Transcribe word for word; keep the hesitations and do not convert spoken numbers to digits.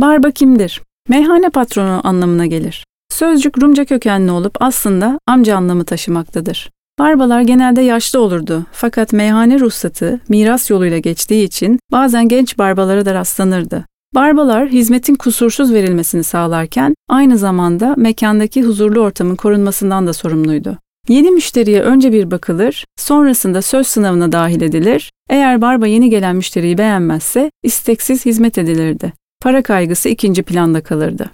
Barba kimdir? Meyhane patronu anlamına gelir. Sözcük Rumca kökenli olup aslında amca anlamı taşımaktadır. Barbalar genelde yaşlı olurdu fakat meyhane ruhsatı miras yoluyla geçtiği için bazen genç barbalara da rastlanırdı. Barbalar hizmetin kusursuz verilmesini sağlarken aynı zamanda mekandaki huzurlu ortamın korunmasından da sorumluydu. Yeni müşteriye önce bir bakılır, sonrasında söz sınavına dahil edilir, eğer barba yeni gelen müşteriyi beğenmezse isteksiz hizmet edilirdi. Para kaygısı ikinci planda kalırdı.